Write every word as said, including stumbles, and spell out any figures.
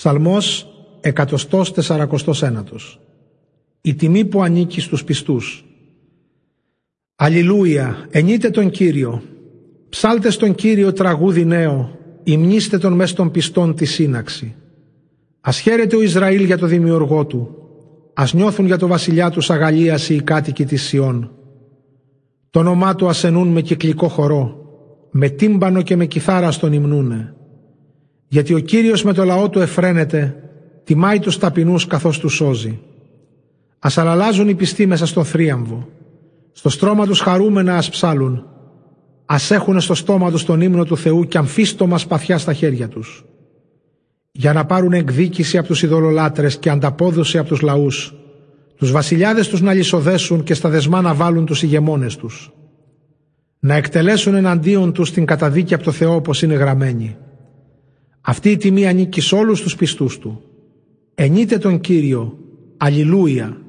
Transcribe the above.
Ψαλμός εκατοστός τεσσαρακοστός ένατος. Η τιμή που ανήκει στους πιστούς. Αλληλούια, ενείτε τον Κύριο, ψάλτε στον Κύριο τραγούδι νέο, υμνήστε τον μες των πιστών τη σύναξη. Ας χαίρεται ο Ισραήλ για το δημιουργό του, ας νιώθουν για το βασιλιά τους αγαλίαση οι κάτοικοι της Σιών. Το όνομά του ασενούν με κυκλικό χορό, με τύμπανο και με κιθάρα στον υμνούνε. Γιατί ο Κύριος με το λαό του εφραίνεται, τιμάει τους ταπεινούς καθώς τους σώζει. Ας αλλαλάζουν οι πιστοί μέσα στον θρίαμβο, στο στρώμα τους χαρούμενα ας ψάλουν, ας έχουνε στο στόμα τους τον ύμνο του Θεού και αμφίστομα σπαθιά στα χέρια τους. Για να πάρουν εκδίκηση από τους ειδωλολάτρες και ανταπόδοση από τους λαούς, τους βασιλιάδες τους να λυσοδέσουν και στα δεσμά να βάλουν τους ηγεμόνες τους. Να εκτελέσουν εναντίον τους την καταδίκη από το Θεό όπως είναι γραμμένη. Αυτή η τιμή ανήκει σε όλους τους πιστούς του. Ενείτε τον Κύριο. Αλληλούια.